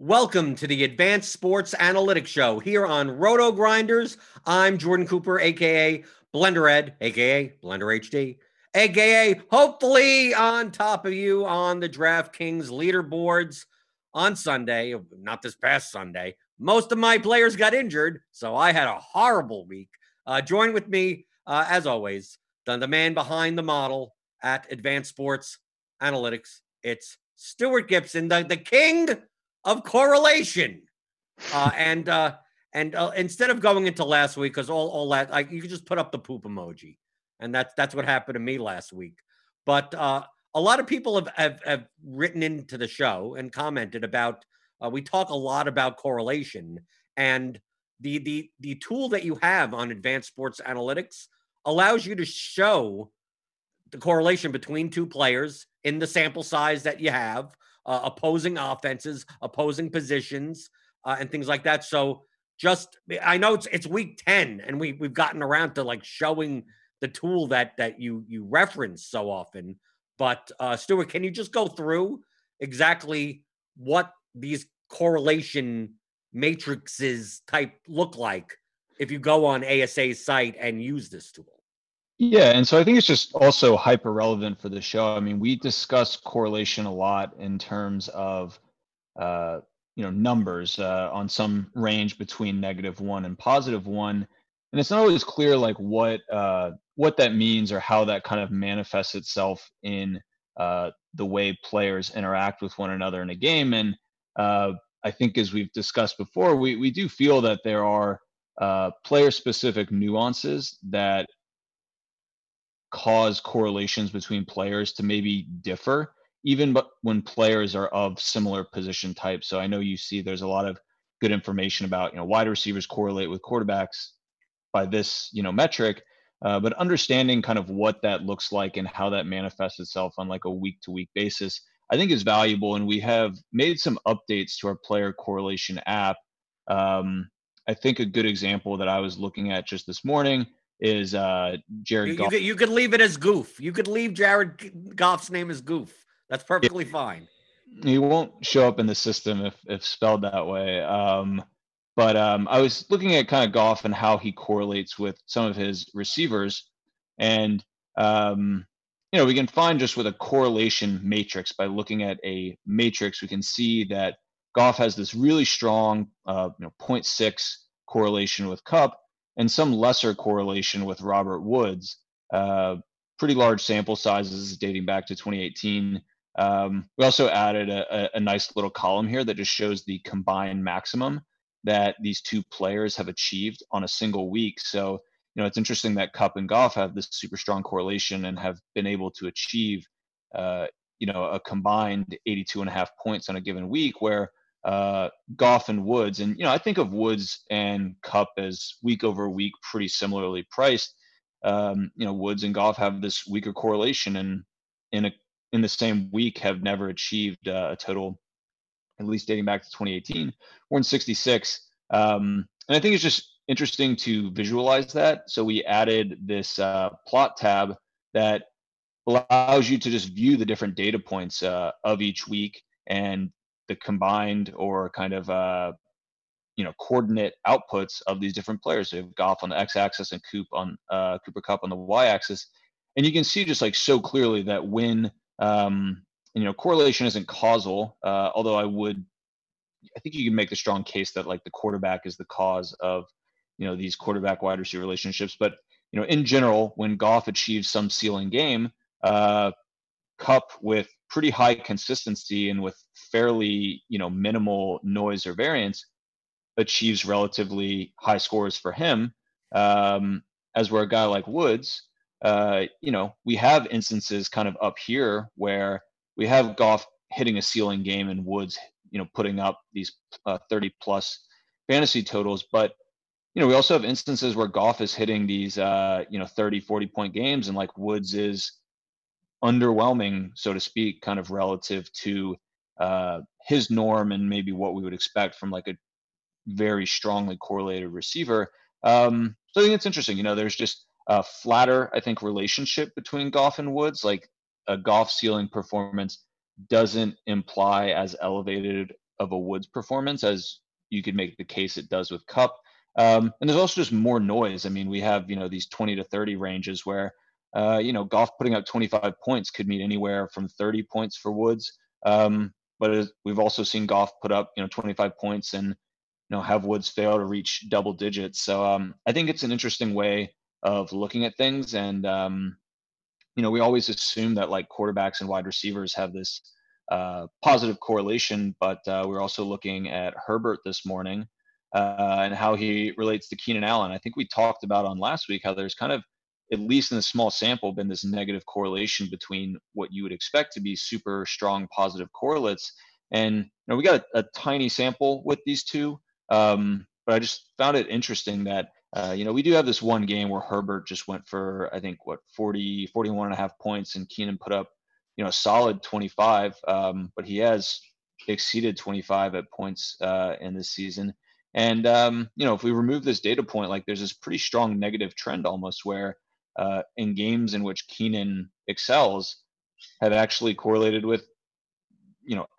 Welcome to the Advanced Sports Analytics Show here on Roto Grinders. I'm Jordan Cooper, a.k.a. Blender Ed, a.k.a. Blender HD, a.k.a. hopefully on top of you on the DraftKings leaderboards on Sunday, not this past Sunday. Most of my players got injured, so I had a horrible week. Join with me, as always, the man behind the model at Advanced Sports Analytics. It's Stewart Gibson, the king of correlation. And instead of going into last week, because all that, like, you could just put up the poop emoji. And that's what happened to me last week. But a lot of people have written into the show and commented about, we talk a lot about correlation, and the tool that you have on Advanced Sports Analytics allows you to show the correlation between two players in the sample size that you have, opposing offenses, opposing positions, and things like that. So just, I know it's week 10 and we've gotten around to like showing the tool that you reference so often, but Stuart, can you just go through exactly what these correlation matrices type look like if you go on ASA's site and use this tool? Yeah. And so I think it's just also hyper relevant for the show. I mean, we discuss correlation a lot in terms of, numbers on some range between -1 and +1. And it's not always clear, like what that means or how that kind of manifests itself in the way players interact with one another in a game. And I think, as we've discussed before, we do feel that there are player specific nuances that cause correlations between players to maybe differ, even but when players are of similar position types. So I know you see there's a lot of good information about, wide receivers correlate with quarterbacks by this, metric, but understanding kind of what that looks like and how that manifests itself on like a week-to-week basis, I think is valuable. And we have made some updates to our player correlation app. I think a good example that I was looking at just this morning is Jared Goff. You could leave it as Goof. You could leave Jared Goff's name as Goof. That's perfectly fine. He won't show up in the system if spelled that way. But I was looking at kind of Goff and how he correlates with some of his receivers. And, we can find just with a correlation matrix by looking at a matrix, we can see that Goff has this really strong 0.6 correlation with Cup, and some lesser correlation with Robert Woods, pretty large sample sizes dating back to 2018. We also added a nice little column here that just shows the combined maximum that these two players have achieved on a single week. So, it's interesting that Kupp and Goff have this super strong correlation and have been able to achieve, a combined 82.5 points on a given week, where Goff and Woods, and I think of Woods and Cup as week over week pretty similarly priced. Woods and Goff have this weaker correlation, and in the same week have never achieved a total, at least dating back to 2018, 166. And I think it's just interesting to visualize that. So we added this plot tab that allows you to just view the different data points of each week and the combined or kind of coordinate outputs of these different players. So you have Goff on the x-axis and Cooper Kupp on the y-axis, and you can see just like so clearly that when correlation isn't causal. Although I think you can make the strong case that like the quarterback is the cause of these quarterback wide receiver relationships. But in general, when Goff achieves some ceiling game, Kupp with pretty high consistency and with fairly minimal noise or variance achieves relatively high scores for him, as where a guy like Woods, we have instances kind of up here where we have Goff hitting a ceiling game and Woods, putting up these 30 plus fantasy totals. But, we also have instances where Goff is hitting these, 30, 40 point games and like Woods is underwhelming, so to speak, kind of relative to his norm and maybe what we would expect from like a very strongly correlated receiver. So I think it's interesting. There's just a flatter, I think, relationship between Goff and Woods. Like a Goff ceiling performance doesn't imply as elevated of a Woods performance as you could make the case it does with Kupp. And there's also just more noise. I mean, we have, these 20 to 30 ranges where, Goff putting up 25 points could mean anywhere from 30 points for Woods. But we've also seen Goff put up, 25 points and, have Woods fail to reach double digits. So I think it's an interesting way of looking at things. And, we always assume that like quarterbacks and wide receivers have this positive correlation, but we're also looking at Herbert this morning and how he relates to Keenan Allen. I think we talked about on last week how there's kind of, at least in a small sample, been this negative correlation between what you would expect to be super strong positive correlates. And we got a tiny sample with these two, but I just found it interesting that we do have this one game where Herbert just went for, I think, 41 and a half points, and Keenan put up, a solid 25, but he has exceeded 25 at points in this season. And, if we remove this data point, like there's this pretty strong negative trend almost where in games in which Keenan excels have actually correlated with,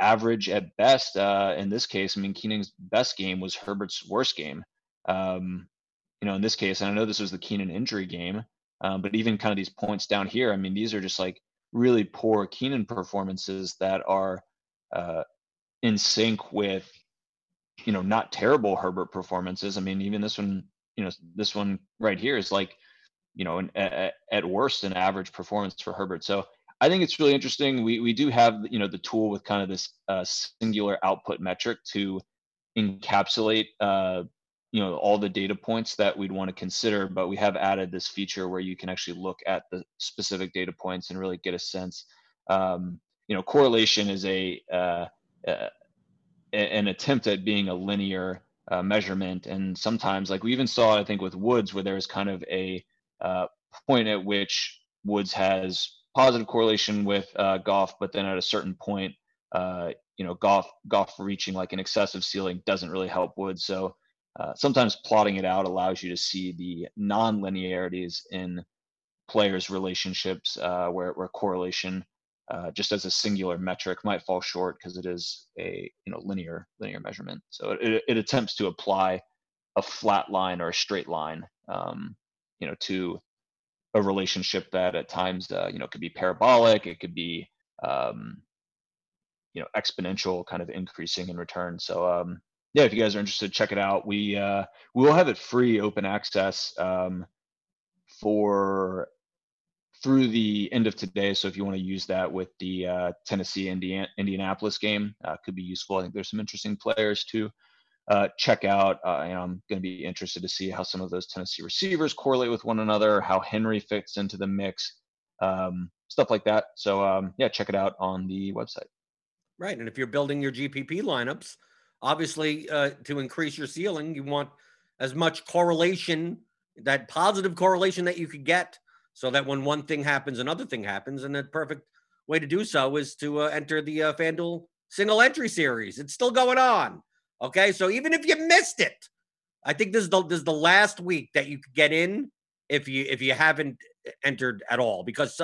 average at best. In this case, I mean, Keenan's best game was Herbert's worst game. In this case, and I know this was the Keenan injury game, but even kind of these points down here, I mean, these are just like really poor Keenan performances that are in sync with, not terrible Herbert performances. I mean, even this one, this one right here is like, at worst an average performance for Herbert. So I think it's really interesting. We do have, the tool with kind of this singular output metric to encapsulate, all the data points that we'd want to consider, but we have added this feature where you can actually look at the specific data points and really get a sense. Correlation is an attempt at being a linear measurement. And sometimes, like we even saw, I think with Woods, where there's kind of a point at which Woods has positive correlation with Goff, but then at a certain point, Goff reaching like an excessive ceiling doesn't really help Woods. So sometimes plotting it out allows you to see the non-linearities in players' relationships where correlation just as a singular metric might fall short because it is a linear measurement. So it attempts to apply a flat line or a straight line to a relationship that at times could be parabolic, it could be exponential, kind of increasing in return. So yeah, if you guys are interested, check it out. We will have it free, open access for through the end of today. So if you want to use that with the Tennessee-Indianapolis game, could be useful. I think there's some interesting players to check out. I'm going to be interested to see how some of those Tennessee receivers correlate with one another, how Henry fits into the mix, stuff like that. So yeah, check it out on the website. Right, and if you're building your GPP lineups, obviously, to increase your ceiling, you want as much correlation, that positive correlation that you could get, so that when one thing happens, another thing happens. And the perfect way to do so is to enter the FanDuel single entry series. It's still going on. Okay, so even if you missed it, I think this is the last week that you could get in if you haven't entered at all, because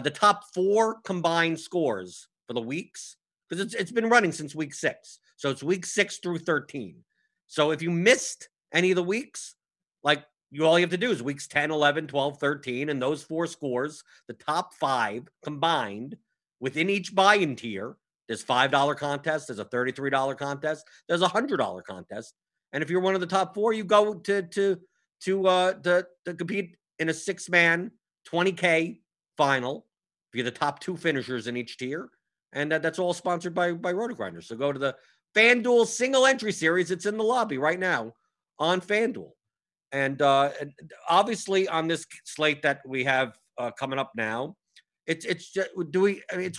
the top four combined scores for the weeks, because it's been running since week six. So it's week 6 through 13. So if you missed any of the weeks, like all you have to do is weeks 10, 11, 12, 13, and those four scores, the top five combined within each buy-in tier, there's $5 contest, there's a $33 contest, there's a $100 contest. And if you're one of the top four, you go to compete in a six-man 20K final. If you're the top two finishers in each tier, and that's all sponsored by Roto Grinders. So go to the FanDuel single entry series. It's in the lobby right now on FanDuel. And obviously on this slate that we have coming up now, it's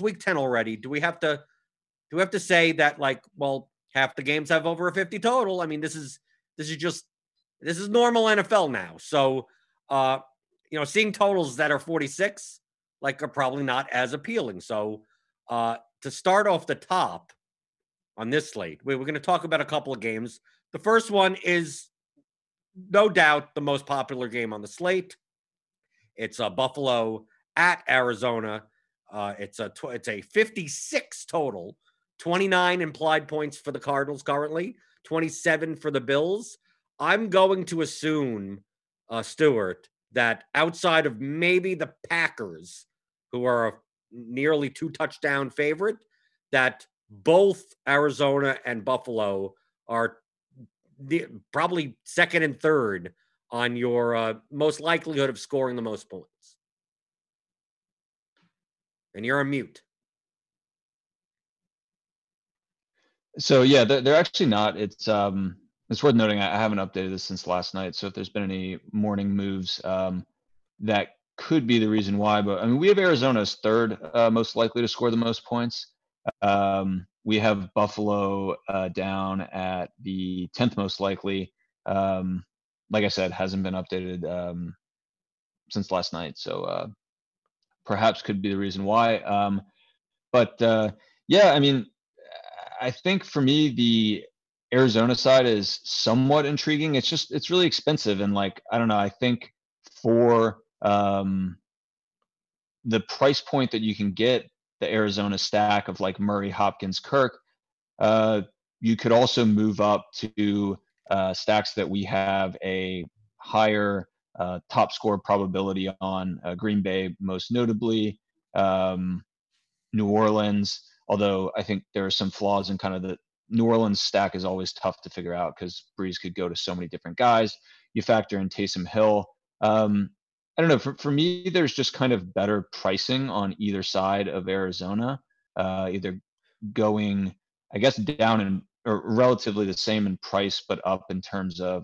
week 10 already. Do we have to say that, like, well, half the games have over a 50 total? I mean, this is normal NFL now. So seeing totals that are 46, like, are probably not as appealing. So to start off the top on this slate, we're going to talk about a couple of games. The first one is no doubt the most popular game on the slate. It's Buffalo at Arizona. It's a 56 total, 29 implied points for the Cardinals currently, 27 for the Bills. I'm going to assume, Stewart, that outside of maybe the Packers, who are a nearly 2-touchdown favorite, that both Arizona and Buffalo are probably second and third on your most likelihood of scoring the most points. And you're on mute. So yeah, they're actually not. It's worth noting I haven't updated this since last night. So if there's been any morning moves, that could be the reason why. But I mean, we have Arizona's third most likely to score the most points. We have Buffalo down at the 10th most likely. Like I said, hasn't been updated since last night. So perhaps could be the reason why. I mean, I think for me, the Arizona side is somewhat intriguing. It's really expensive. And, like, I don't know, I think for the price point that you can get the Arizona stack of, like, Murray, Hopkins, Kirk, you could also move up to stacks that we have a higher top score probability on, Green Bay, most notably, New Orleans, although I think there are some flaws in kind of the New Orleans stack is always tough to figure out because Breeze could go to so many different guys. You factor in Taysom Hill. I don't know. For me, there's just kind of better pricing on either side of Arizona, either going, I guess, down in or relatively the same in price, but up in terms of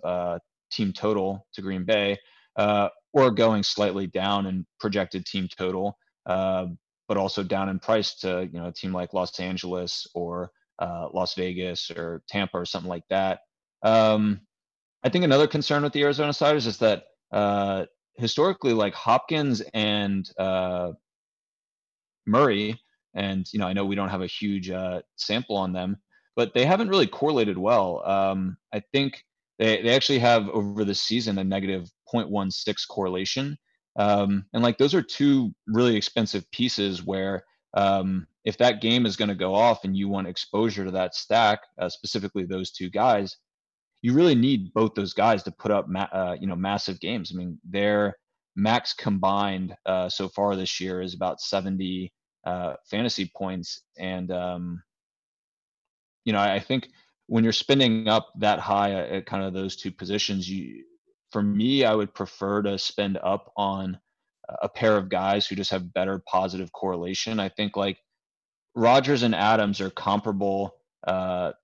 team total to Green Bay, or going slightly down in projected team total, but also down in price to, you know, a team like Los Angeles or Las Vegas or Tampa or something like that. I think another concern with the Arizona side is just that historically, like, Hopkins and Murray, and, you know, I know we don't have a huge sample on them, but they haven't really correlated well. I think they actually have over the season a negative 0.16 correlation. And, like, those are two really expensive pieces where if that game is going to go off and you want exposure to that stack, specifically those two guys, you really need both those guys to put up massive games. I mean, their max combined so far this year is about 70 fantasy points. And, I think when you're spending up that high at kind of those two positions, I would prefer to spend up on a pair of guys who just have better positive correlation. I think, like, Rodgers and Adams are comparable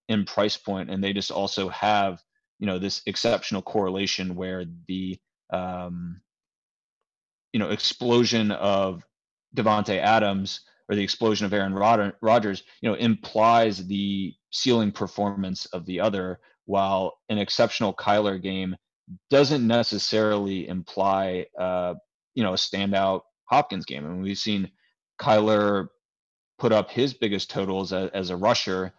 in price point, and they just also have, you know, this exceptional correlation where the explosion of Devontae Adams or the explosion of Aaron Rodgers, you know, implies the ceiling performance of the other, while an exceptional Kyler game doesn't necessarily imply a standout Hopkins game. I mean, we've seen Kyler put up his biggest totals as a rusher.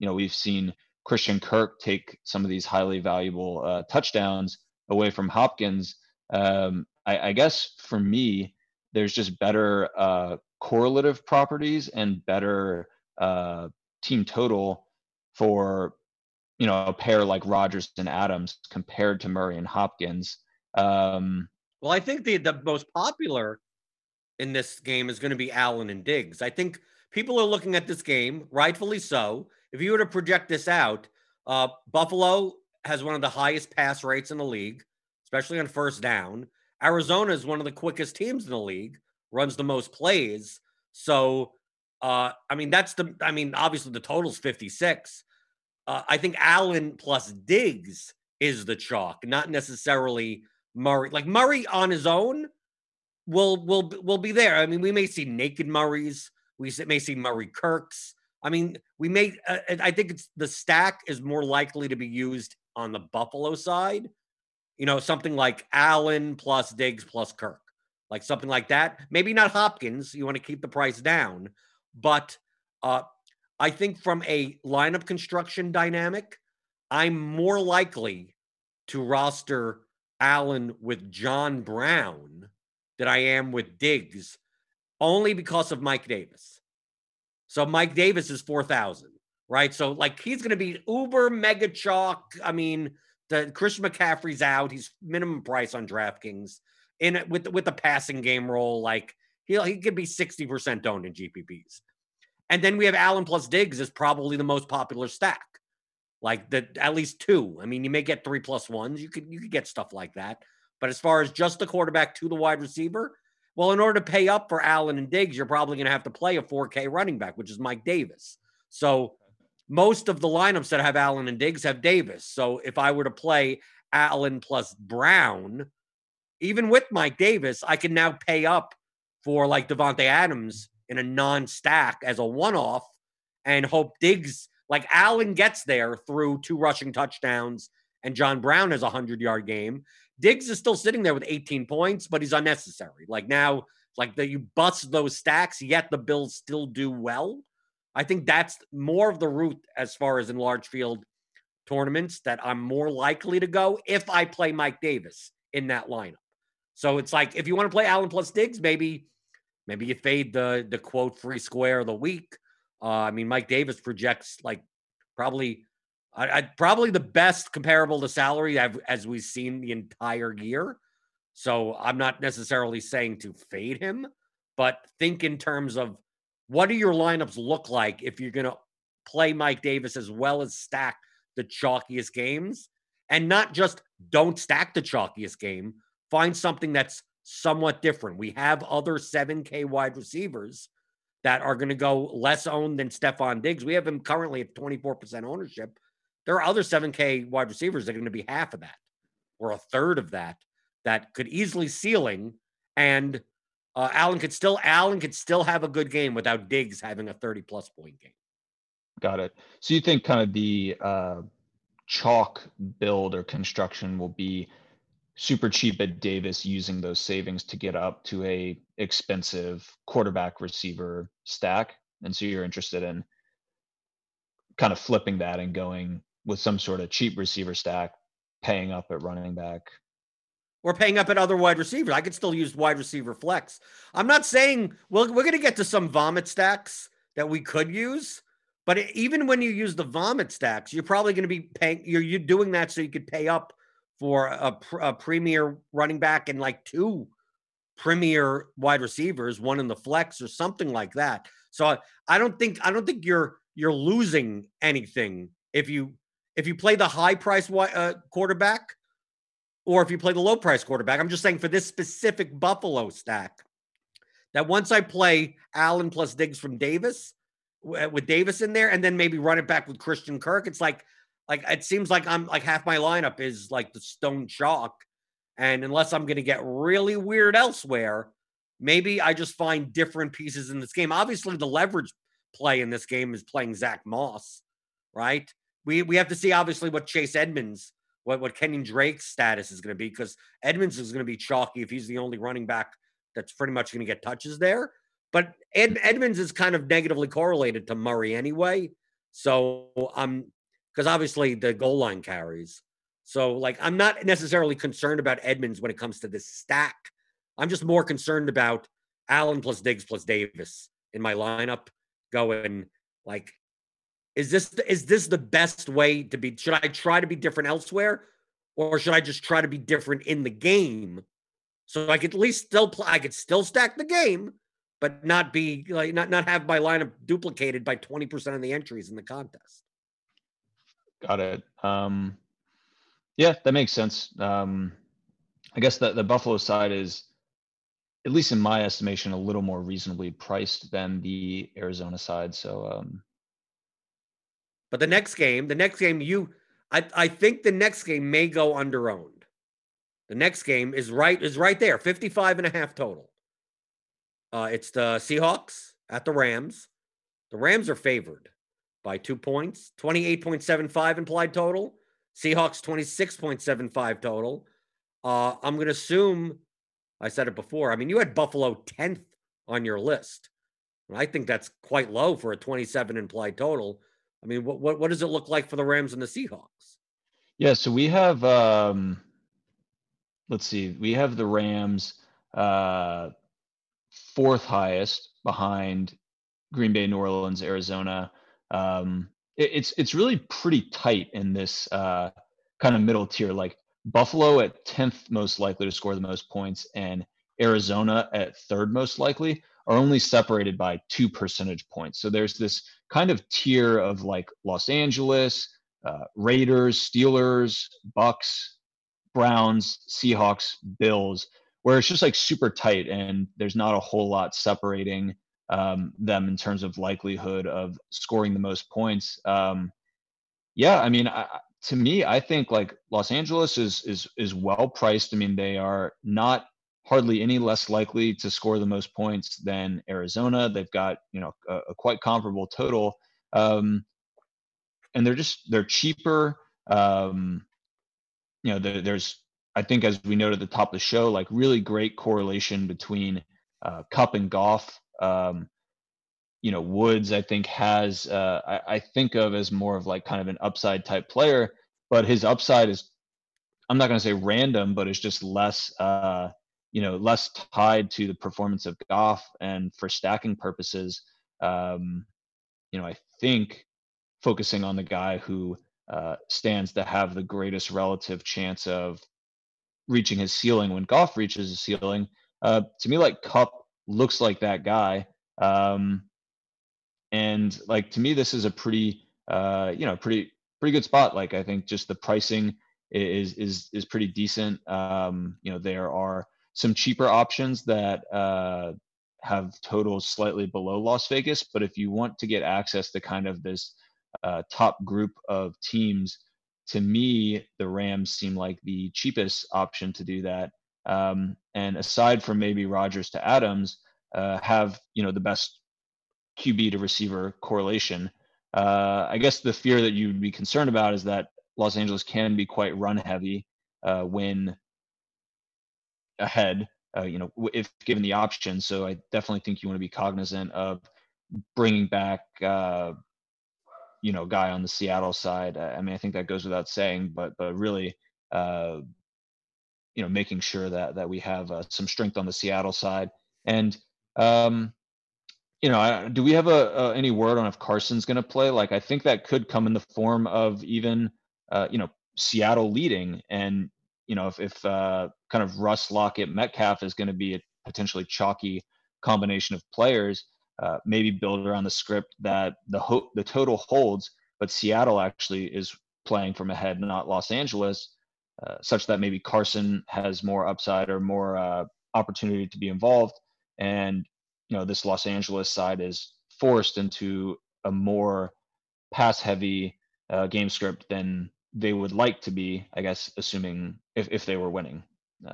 We've seen Christian Kirk take some of these highly valuable touchdowns away from Hopkins. I guess for me, there's just better correlative properties and better team total for, you know, a pair like Rodgers and Adams compared to Murray and Hopkins. Well, I think the most popular in this game is going to be Allen and Diggs. I think people are looking at this game, rightfully so. If you were to project this out, Buffalo has one of the highest pass rates in the league, especially on first down. Arizona is one of the quickest teams in the league, runs the most plays. So, obviously the total's 56. I think Allen plus Diggs is the chalk, not necessarily Murray. Like Murray on his own will be there. I mean, we may see naked Murrays. We may see Murray Kirks. I mean, we may. I think it's the stack is more likely to be used on the Buffalo side. You know, something like Allen plus Diggs plus Kirk, like something like that. Maybe not Hopkins. You want to keep the price down, but I think from a lineup construction dynamic, I'm more likely to roster Allen with John Brown than I am with Diggs, only because of Mike Davis. So Mike Davis is 4,000, right? So like he's going to be uber mega chalk. I mean, the Christian McCaffrey's out. He's minimum price on DraftKings. And with the passing game role, like he could be 60% owned in GPPs. And then we have Allen plus Diggs is probably the most popular stack. Like at least two. I mean, you may get 3 plus 1s. You could get stuff like that. But as far as just the quarterback to the wide receiver, well, in order to pay up for Allen and Diggs, you're probably going to have to play a 4K running back, which is Mike Davis. So most of the lineups that have Allen and Diggs have Davis. So if I were to play Allen plus Brown, even with Mike Davis, I can now pay up for like Devontae Adams in a non-stack as a one-off and hope Diggs, like Allen gets there through 2 rushing touchdowns and John Brown has a 100-yard game. Diggs is still sitting there with 18 points, but he's unnecessary. Like now, like you bust those stacks, yet the Bills still do well. I think that's more of the route as far as in large field tournaments that I'm more likely to go if I play Mike Davis in that lineup. So it's like, if you want to play Allen plus Diggs, maybe you fade the quote free square of the week. I mean, Mike Davis projects like probably the best comparable to salary as we've seen the entire year. So I'm not necessarily saying to fade him, but think in terms of what do your lineups look like if you're going to play Mike Davis as well as stack the chalkiest games, and not just don't stack the chalkiest game, find something that's somewhat different. We have other 7K wide receivers that are going to go less owned than Stephon Diggs. We have him currently at 24% ownership. There are other 7K wide receivers that are going to be half of that or a third of that could easily ceiling. And Allen could still have a good game without Diggs having a 30-plus point game. Got it. So you think kind of the chalk build or construction will be super cheap at Davis, using those savings to get up to a expensive quarterback receiver stack. And so you're interested in kind of flipping that and going with some sort of cheap receiver stack, paying up at running back. Or paying up at other wide receivers. I could still use wide receiver flex. I'm not saying we're going to get to some vomit stacks that we could use, but even when you use the vomit stacks, you're probably going to be paying, you're doing that so you could pay up for a premier running back and like 2 premier wide receivers, 1 in the flex or something like that. So I don't think you're losing anything if you play the high price quarterback or if you play the low price quarterback. I'm just saying for this specific Buffalo stack that once I play Allen plus Diggs from Davis with Davis in there and then maybe run it back with Christian Kirk, it's like it seems like I'm like half my lineup is like the stone chalk. And unless I'm going to get really weird elsewhere, maybe I just find different pieces in this game. Obviously the leverage play in this game is playing Zach Moss, right? We have to see obviously what Chase Edmonds, what Kenyon Drake's status is going to be, because Edmonds is going to be chalky if he's the only running back that's pretty much going to get touches there. But Edmonds is kind of negatively correlated to Murray anyway. So because obviously the goal line carries. So like, I'm not necessarily concerned about Edmonds when it comes to this stack. I'm just more concerned about Allen plus Diggs plus Davis in my lineup going like, is this the best way to be? Should I try to be different elsewhere, or should I just try to be different in the game so I could at least still play? I could still stack the game, but not be like not have my lineup duplicated by 20% of the entries in the contest. Got it. Yeah, that makes sense. I guess the Buffalo side is, at least in my estimation, a little more reasonably priced than the Arizona side. So, but the next game, I think the next game may go under-owned. The next game is right there, 55.5 total. It's the Seahawks at the Rams. The Rams are favored by 2 points, 28.75 implied total. Seahawks 26.75 total. I'm going to assume, I said it before, I mean, you had Buffalo 10th on your list. And I think that's quite low for a 27 implied total. I mean, what does it look like for the Rams and the Seahawks? Yeah, so we have, let's see, we have the Rams fourth highest behind Green Bay, New Orleans, Arizona. It's really pretty tight in this kind of middle tier, like Buffalo at 10th most likely to score the most points and Arizona at third most likely are only separated by 2 percentage points. So there's this kind of tier of like Los Angeles, Raiders, Steelers, Bucks, Browns, Seahawks, Bills, where it's just like super tight and there's not a whole lot separating them in terms of likelihood of scoring the most points. Yeah, I mean, to me, I think like Los Angeles is well priced. I mean, they are not hardly any less likely to score the most points than Arizona. They've got, you know, a quite comparable total, and they're cheaper. You know, there's I think as we noted at the top of the show, like really great correlation between Kupp and Goff. You know, Woods, I think has, I think of as more of like kind of an upside type player, but his upside is, I'm not going to say random, but it's just less, you know, less tied to the performance of Goff. And for stacking purposes, you know, I think focusing on the guy who stands to have the greatest relative chance of reaching his ceiling when Goff reaches his ceiling, to me, like Kupp looks like that guy. And like, to me, this is a pretty, you know, pretty good spot. Like, I think just the pricing is pretty decent. You know, there are some cheaper options that, have totals slightly below Las Vegas, but if you want to get access to kind of this, top group of teams, to me, the Rams seem like the cheapest option to do that. And aside from maybe Rodgers to Adams, have, you know, the best QB to receiver correlation. I guess the fear that you'd be concerned about is that Los Angeles can be quite run heavy when ahead, you know, if given the option. So I definitely think you want to be cognizant of bringing back, you know, guy on the Seattle side. I mean, I think that goes without saying, but really, you know, making sure that we have some strength on the Seattle side. And, you know, do we have any word on if Carson's going to play? Like, I think that could come in the form of even, you know, Seattle leading. And, you know, if kind of Russ, Lockett, Metcalf is going to be a potentially chalky combination of players, maybe build around the script that the total holds, but Seattle actually is playing from ahead, not Los Angeles. Such that maybe Carson has more upside or more opportunity to be involved. And, you know, this Los Angeles side is forced into a more pass-heavy game script than they would like to be, I guess, assuming if they were winning.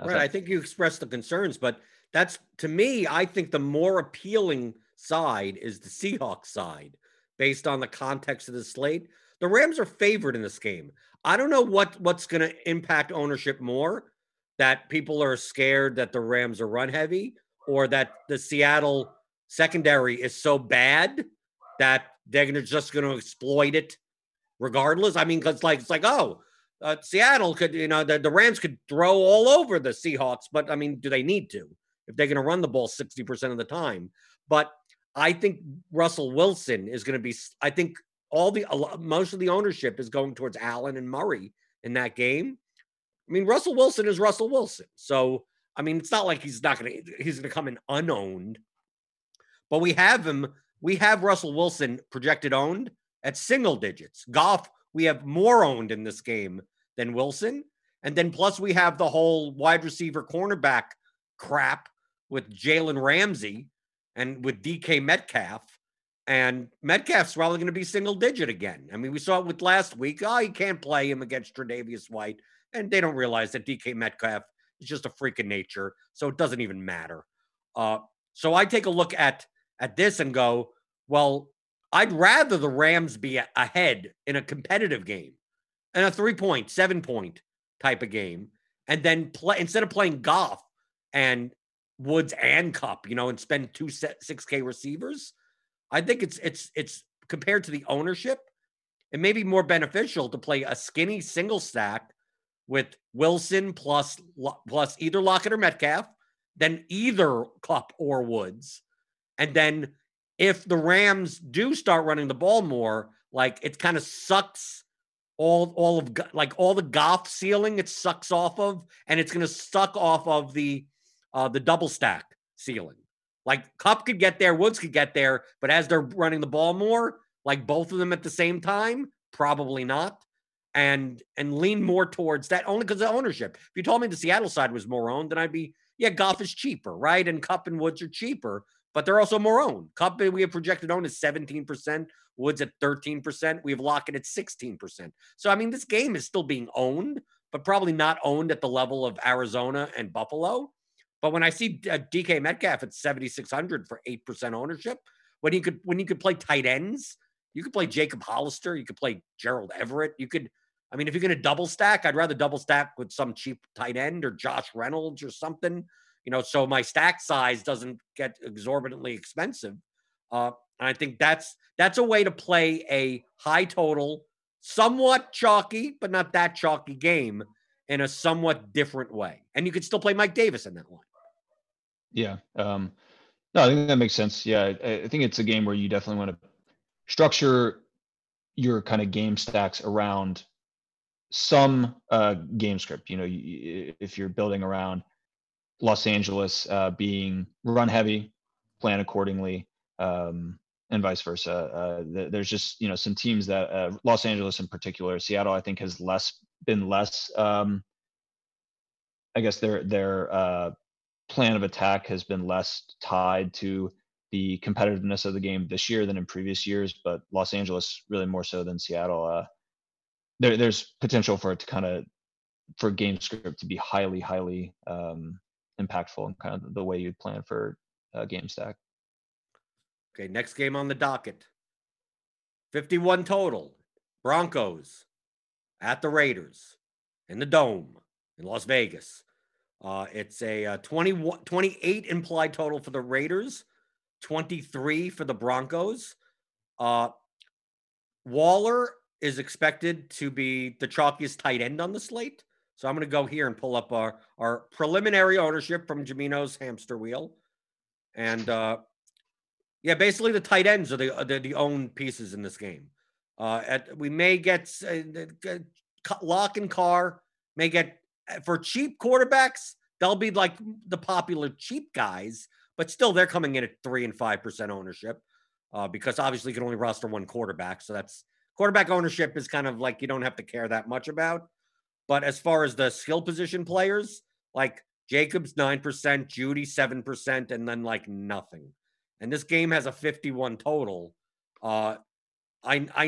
Right. I think you expressed the concerns, but that's, to me, I think the more appealing side is the Seahawks side based on the context of the slate. The Rams are favored in this game. I don't know what's going to impact ownership more, that people are scared that the Rams are run heavy or that the Seattle secondary is so bad that they're just going to exploit it regardless. I mean, because like, it's like, oh, Seattle could, you know, the Rams could throw all over the Seahawks, but I mean, do they need to? if they're going to run the ball 60% of the time. But I think Russell Wilson is going to be, I think most of the ownership is going towards Allen and Murray in that game. I mean, Russell Wilson is Russell Wilson. So, I mean, it's not like he's going to come in unowned, but we have Russell Wilson projected owned at single digits. Goff, we have more owned in this game than Wilson. And then plus we have the whole wide receiver cornerback crap with Jalen Ramsey and with DK Metcalf. And Metcalf's probably going to be single digit again. I mean, we saw it with last week. Oh, you can't play him against Tre'Davious White. And they don't realize that DK Metcalf is just a freak of nature. So it doesn't even matter. So I take a look at this and go, well, I'd rather the Rams be ahead in a competitive game and a 3-point, 7-point type of game. And then play, instead of playing Goff and Woods and Kupp, you know, and spend two 6K receivers. I think it's compared to the ownership, it may be more beneficial to play a skinny single stack with Wilson plus either Lockett or Metcalf than either Kupp or Woods. And then if the Rams do start running the ball more, like it kind of sucks all the Goff ceiling, it sucks off of, and it's going to suck off of the double stack ceiling. Like Kupp could get there, Woods could get there, but as they're running the ball more, like both of them at the same time, probably not. And lean more towards that only because of ownership. If you told me the Seattle side was more owned, then I'd be, yeah, Goff is cheaper, right? And Kupp and Woods are cheaper, but they're also more owned. Kupp, we have projected owned as 17%, Woods at 13%. We have Lockett at 16%. So, I mean, this game is still being owned, but probably not owned at the level of Arizona and Buffalo. But when I see DK Metcalf at 7,600 for 8% ownership, when you could play tight ends, you could play Jacob Hollister, you could play Gerald Everett, if you're going to double stack, I'd rather double stack with some cheap tight end or Josh Reynolds or something, you know, so my stack size doesn't get exorbitantly expensive. And I think that's a way to play a high total, somewhat chalky, but not that chalky game in a somewhat different way. And you could still play Mike Davis in that one. Yeah. No, I think that makes sense. Yeah. I think it's a game where you definitely want to structure your kind of game stacks around some game script. You know, if you're building around Los Angeles being run heavy, plan accordingly, and vice versa. There's just, you know, some teams that Los Angeles in particular, Seattle, I think has been less, I guess their plan of attack has been less tied to the competitiveness of the game this year than in previous years, but Los Angeles really more so than Seattle. There's potential for it to for game script to be highly, highly impactful in kind of the way you'd plan for game stack. Okay. Next game on the docket, 51 total, Broncos at the Raiders in the Dome in Las Vegas. It's a 28 implied total for the Raiders, 23 for the Broncos. Waller is expected to be the chalkiest tight end on the slate. So I'm going to go here and pull up our preliminary ownership from Jamino's hamster wheel. And basically the tight ends are the owned pieces in this game. We may get Lock and Carr may get for cheap quarterbacks. They'll be like the popular cheap guys, but still they're coming in at 3% and 5% ownership because obviously you can only roster one quarterback. So that's quarterback ownership is kind of like, you don't have to care that much about, but as far as the skill position players, like Jacobs, 9%, Judy, 7%, and then like nothing. And this game has a 51 total. I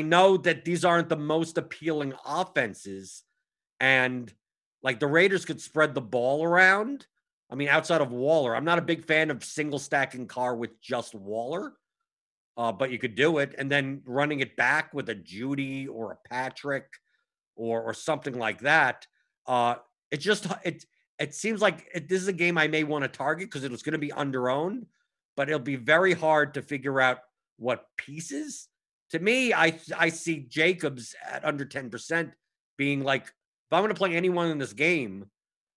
know that these aren't the most appealing offenses, and like the Raiders could spread the ball around. I mean, outside of Waller, I'm not a big fan of single stacking Carr with just Waller, but you could do it. And then running it back with a Judy or a Patrick or something like that. It seems like this is a game I may want to target because it was going to be underowned, but it'll be very hard to figure out what pieces. To me, I see Jacobs at under 10% being like, if I'm going to play anyone in this game,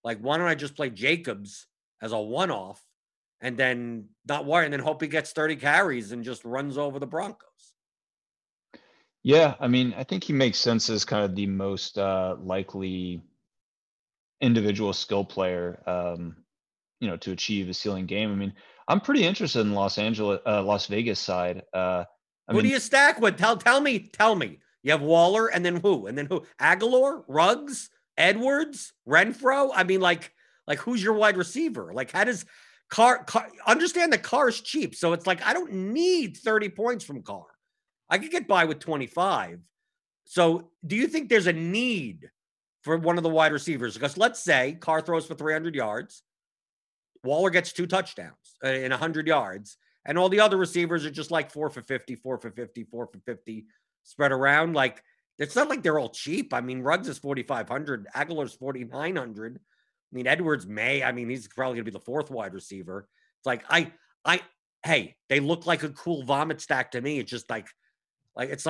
like, why don't I just play Jacobs as a one-off and then not worry, and then hope he gets 30 carries and just runs over the Broncos. Yeah, I mean, I think he makes sense as kind of the most likely individual skill player, you know, to achieve a ceiling game. I mean, I'm pretty interested in Las Vegas side. Who do you stack with? Tell me. You have Waller, and then who? Aguilar, Ruggs, Edwards, Renfro. I mean, like who's your wide receiver? Like, how does Carr understand that Carr is cheap? So it's like, I don't need 30 points from Carr. I could get by with 25. So do you think there's a need for one of the wide receivers? Because let's say Carr throws for 300 yards. Waller gets 2 touchdowns in 100 yards. And all the other receivers are just like 4 for 50, spread around. Like, it's not like they're all cheap. I mean, Ruggs is 4,500. Aguilar's 4,900. I mean, Edwards he's probably going to be the 4th wide receiver. It's like, hey, they look like a cool vomit stack to me. It's just like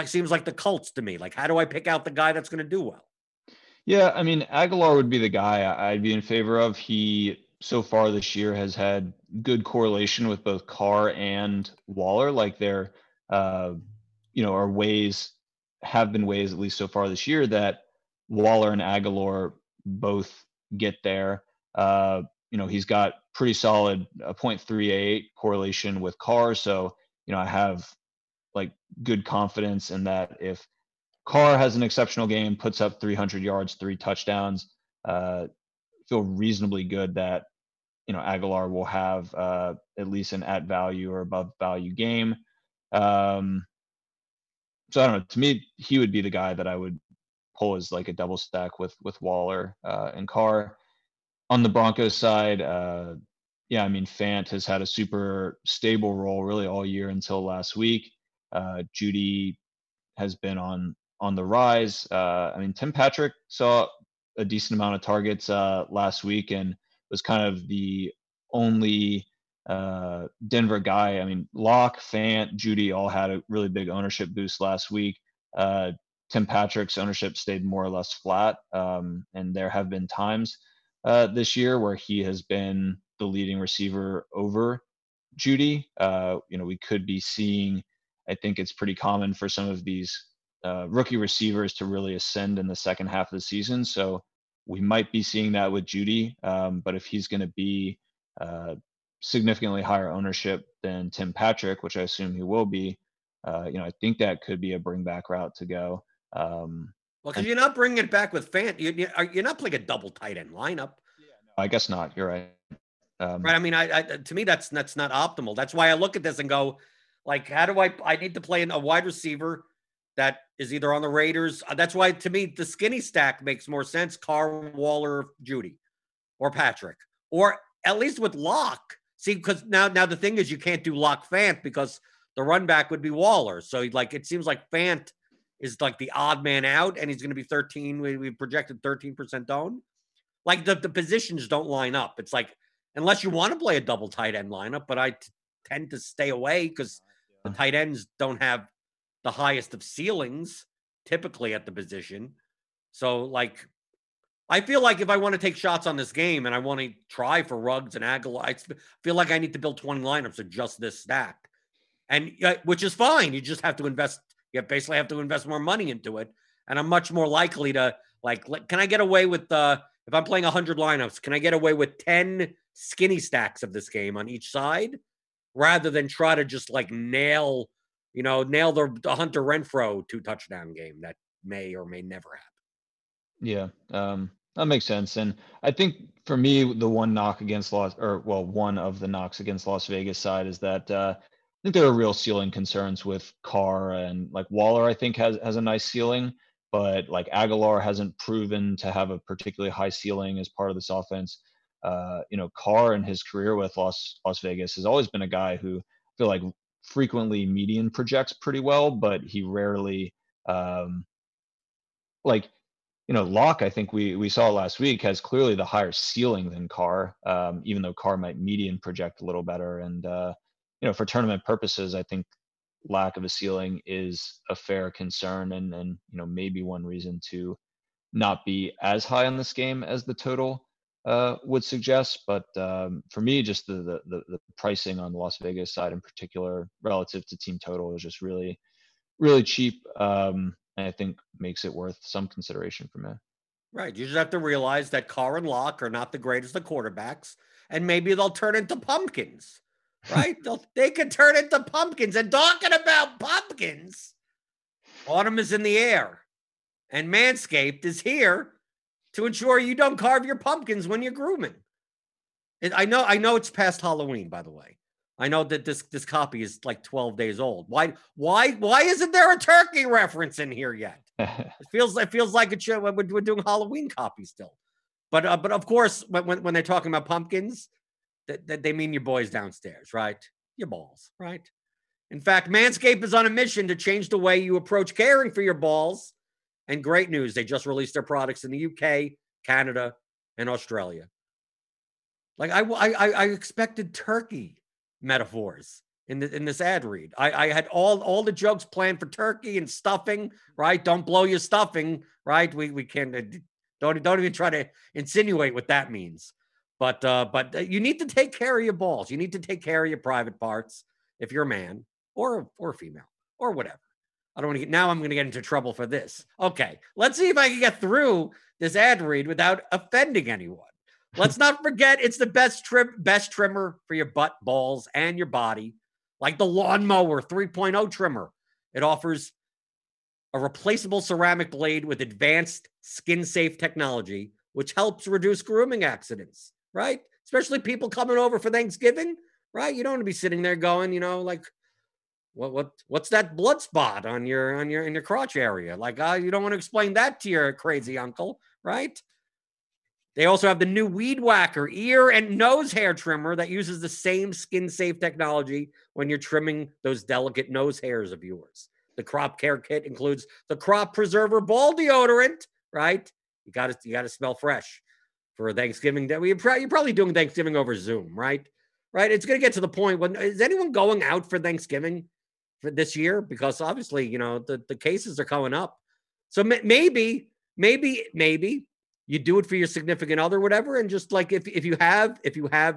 seems like the Colts to me. Like, how do I pick out the guy that's going to do well? Yeah, I mean, Aguilar would be the guy I'd be in favor of. He so far this year has had good correlation with both Carr and Waller. Like there, have been ways at least so far this year that Waller and Aguilar both get there. He's got pretty solid 0.388 correlation with Carr. So, you know, I have like good confidence in that. If Carr has an exceptional game, puts up 300 yards, 3 touchdowns, feel reasonably good that, you know, Aguilar will have at least an at value or above value game. So I don't know, to me, he would be the guy that I would pull as like a double stack with Waller and Carr. On the Broncos side, yeah, I mean, Fant has had a super stable role really all year until last week. Judy has been on the rise. I mean, Tim Patrick saw a decent amount of targets last week and was kind of the only Denver guy. I mean, Locke, Fant, Judy all had a really big ownership boost last week. Tim Patrick's ownership stayed more or less flat, and there have been times this year where he has been the leading receiver over Judy. We could be seeing, I think it's pretty common for some of these rookie receivers to really ascend in the second half of the season. So we might be seeing that with Judy. But if he's going to be significantly higher ownership than Tim Patrick, which I assume he will be, I think that could be a bring back route to go. Well, because you're not bringing it back with Fant. You're not playing a double tight end lineup. Yeah, no, I guess not. You're right. Right. I mean, to me, that's not optimal. That's why I look at this and go, like, how do I need to play in a wide receiver that is either on the Raiders. That's why, to me, the skinny stack makes more sense. Carr, Waller, Judy, or Patrick, or at least with Locke. See, because now the thing is you can't do Locke Fant because the run back would be Waller. So like, it seems like Fant is like the odd man out, and he's going to be 13. We projected 13% owned. Like the positions don't line up. It's like, unless you want to play a double tight end lineup, but I tend to stay away because the tight ends don't have the highest of ceilings typically at the position. So like, I feel like if I want to take shots on this game and I want to try for Ruggs and Aguilar, I feel like I need to build 20 lineups of just this stack, and which is fine. You just have to invest. You basically have to invest more money into it. And I'm much more likely to like, can I get away with if I'm playing 100 lineups, can I get away with 10 skinny stacks of this game on each side rather than try to just like nail the Hunter Renfro 2 touchdown game that may or may never happen. Yeah, that makes sense. And I think for me, one of the knocks against Las Vegas side is that I think there are real ceiling concerns with Carr, and like Waller, I think has a nice ceiling, but like Aguilar hasn't proven to have a particularly high ceiling as part of this offense. Carr in his career with Las Vegas has always been a guy who I feel like frequently median projects pretty well, but he rarely Locke, I think we saw last week, has clearly the higher ceiling than Carr, even though Carr might median project a little better. And, for tournament purposes, I think lack of a ceiling is a fair concern and maybe one reason to not be as high on this game as the total. would suggest. But for me, just the pricing on the Las Vegas side in particular relative to team total is just really cheap, and I think makes it worth some consideration for me. Right. You just have to realize that Carr and Locke are not the greatest of quarterbacks, and maybe they'll turn into pumpkins, right? They could turn into pumpkins. And talking about pumpkins, autumn is in the air, and Manscaped is here to ensure you don't carve your pumpkins when you're grooming. And I know it's past Halloween, by the way. I know that this copy is like 12 days old. Why isn't there a turkey reference in here yet? It feels like it should. We're doing Halloween copy still. But of course, when they're talking about pumpkins, they mean your boys downstairs, right? Your balls, right? In fact, Manscaped is on a mission to change the way you approach caring for your balls. And great news, they just released their products in the UK, Canada, and Australia. Like I expected turkey metaphors in this ad read. I had all the jokes planned for turkey and stuffing, right? Don't blow your stuffing, right? We can't, don't even try to insinuate what that means. But you need to take care of your balls. You need to take care of your private parts if you're a man or a female or whatever. Now I'm going to get into trouble for this. Okay, let's see if I can get through this ad read without offending anyone. Let's not forget, it's the best trimmer for your butt, balls, and your body. Like the Lawnmower 3.0 trimmer, it offers a replaceable ceramic blade with advanced skin-safe technology, which helps reduce grooming accidents, right? Especially people coming over for Thanksgiving, right? You don't want to be sitting there going, like, What's that blood spot on your crotch area? Like, you don't want to explain that to your crazy uncle, right? They also have the new Weed Whacker ear and nose hair trimmer that uses the same skin-safe technology when you're trimming those delicate nose hairs of yours. The crop care kit includes the Crop Preserver ball deodorant, right? You gotta smell fresh for Thanksgiving. You're probably doing Thanksgiving over Zoom, right? Right? It's gonna get to the point when is anyone going out for Thanksgiving for this year? Because obviously, the cases are going up. So maybe you do it for your significant other, whatever. And just like, if you have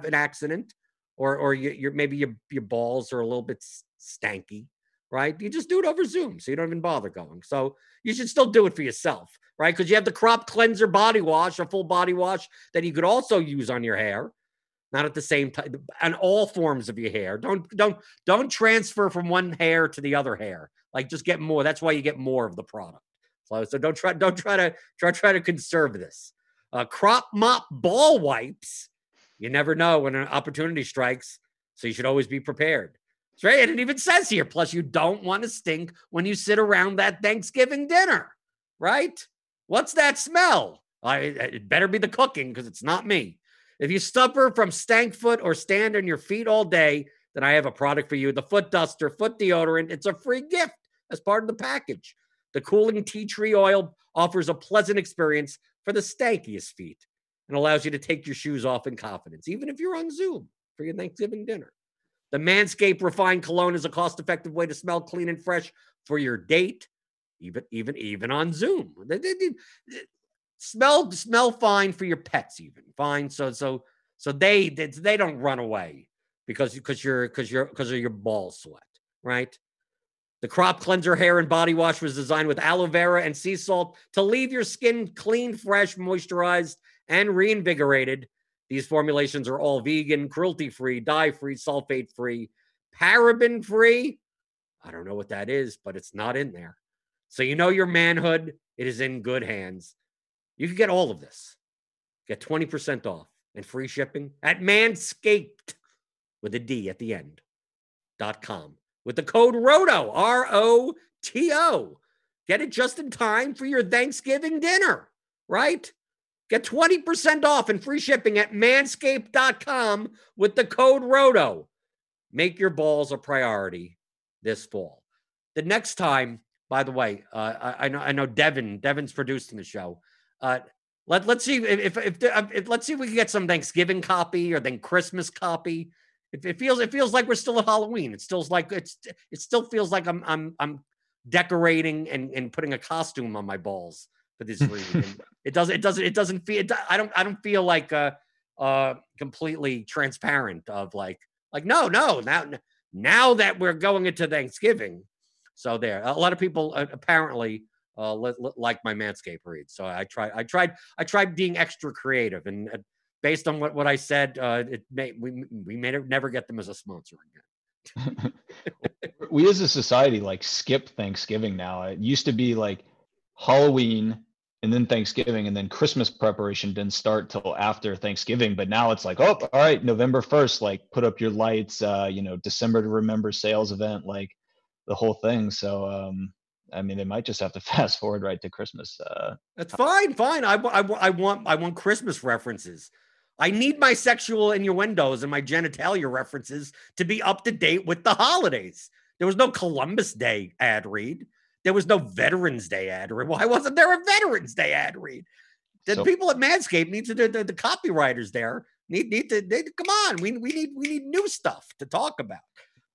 an accident or maybe your balls are a little bit stanky, right? You just do it over Zoom. So you don't even bother going. So you should still do it for yourself, right? Cause you have the Crop Cleanser body wash, a full body wash that you could also use on your hair. Not at the same time, on all forms of your hair. Don't transfer from one hair to the other hair. Like, just get more. That's why you get more of the product. So don't try to conserve this. Crop Mop ball wipes. You never know when an opportunity strikes, so you should always be prepared. That's right. And it even says here. Plus, you don't want to stink when you sit around that Thanksgiving dinner, right? What's that smell? It better be the cooking because it's not me. If you suffer from stank foot or stand on your feet all day, then I have a product for you. The foot duster, foot deodorant. It's a free gift as part of the package. The cooling tea tree oil offers a pleasant experience for the stankiest feet and allows you to take your shoes off in confidence, even if you're on Zoom for your Thanksgiving dinner. The Manscaped Refined Cologne is a cost-effective way to smell clean and fresh for your date, even on Zoom. Smell fine for your pets, even fine. So they don't run away because of your ball sweat, right? The Crop Cleanser hair and body wash was designed with aloe vera and sea salt to leave your skin clean, fresh, moisturized, and reinvigorated. These formulations are all vegan, cruelty-free, dye-free, sulfate-free, paraben-free. I don't know what that is, but it's not in there. So your manhood, it is in good hands. You can get all of this. Get 20% off and free shipping at Manscaped with a D at the end.com with the code ROTO, ROTO. Get it just in time for your Thanksgiving dinner, right? Get 20% off and free shipping at manscaped.com with the code ROTO. Make your balls a priority this fall. The next time, by the way, I know Devin's producing the show. Let's see if let's see if we can get some Thanksgiving copy or then Christmas copy. It feels like we're still at Halloween. It still feels like I'm decorating and putting a costume on my balls for this league. And it doesn't feel, I don't feel like completely transparent of like, no, now that we're going into Thanksgiving. So there, a lot of people apparently like my Manscaped read. So I tried being extra creative, and based on what I said, we may never get them as a sponsor again. We as a society like skip Thanksgiving now. It used to be like Halloween and then Thanksgiving, and then Christmas preparation didn't start till after Thanksgiving. But now it's like, oh, all right, November 1st, like put up your lights, December to Remember sales event, like the whole thing. So, they might just have to fast forward right to Christmas. That's fine. I want Christmas references. I need my sexual innuendos and my genitalia references to be up to date with the holidays. There was no Columbus Day ad read. There was no Veterans Day ad read. Why wasn't there a Veterans Day ad read? The people at Manscaped need to, the copywriters there need to come on. We need new stuff to talk about.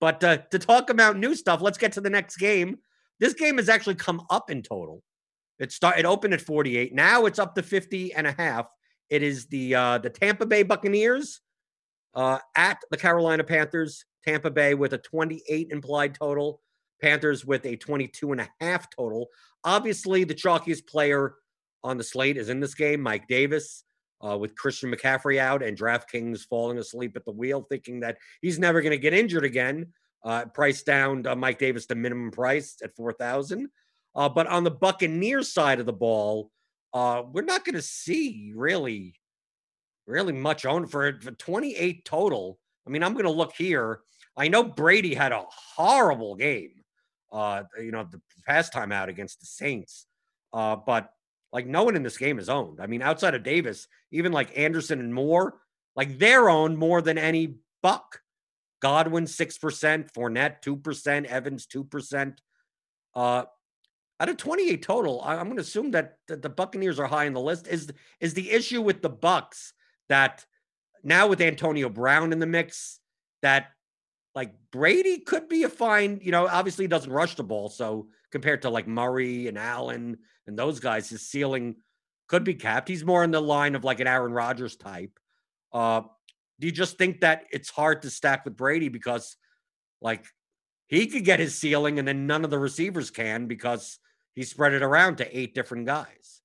But to talk about new stuff, let's get to the next game. This game has actually come up in total. It opened at 48. Now it's up to 50.5. It is the Tampa Bay Buccaneers at the Carolina Panthers. Tampa Bay with a 28 implied total. Panthers with a 22.5 total. Obviously, the chalkiest player on the slate is in this game, Mike Davis, with Christian McCaffrey out and DraftKings falling asleep at the wheel, thinking that he's never going to get injured again. Priced down Mike Davis to minimum price at $4,000. But on the Buccaneers side of the ball, we're not going to see really much on for 28 total. I mean, I'm going to look here. I know Brady had a horrible game, the past time out against the Saints. But like no one in this game is owned. I mean, outside of Davis, even like Anderson and Moore, like they're owned more than any buck. Godwin, 6%, Fournette, 2%, Evans, 2%. Out of 28 total, I'm going to assume that the Buccaneers are high on the list. Is the issue with the Bucs that now with Antonio Brown in the mix, that like Brady could be a fine, obviously he doesn't rush the ball. So compared to like Murray and Allen and those guys, his ceiling could be capped. He's more in the line of like an Aaron Rodgers type. Do you just think that it's hard to stack with Brady because like he could get his ceiling and then none of the receivers can because he spread it around to 8 different guys?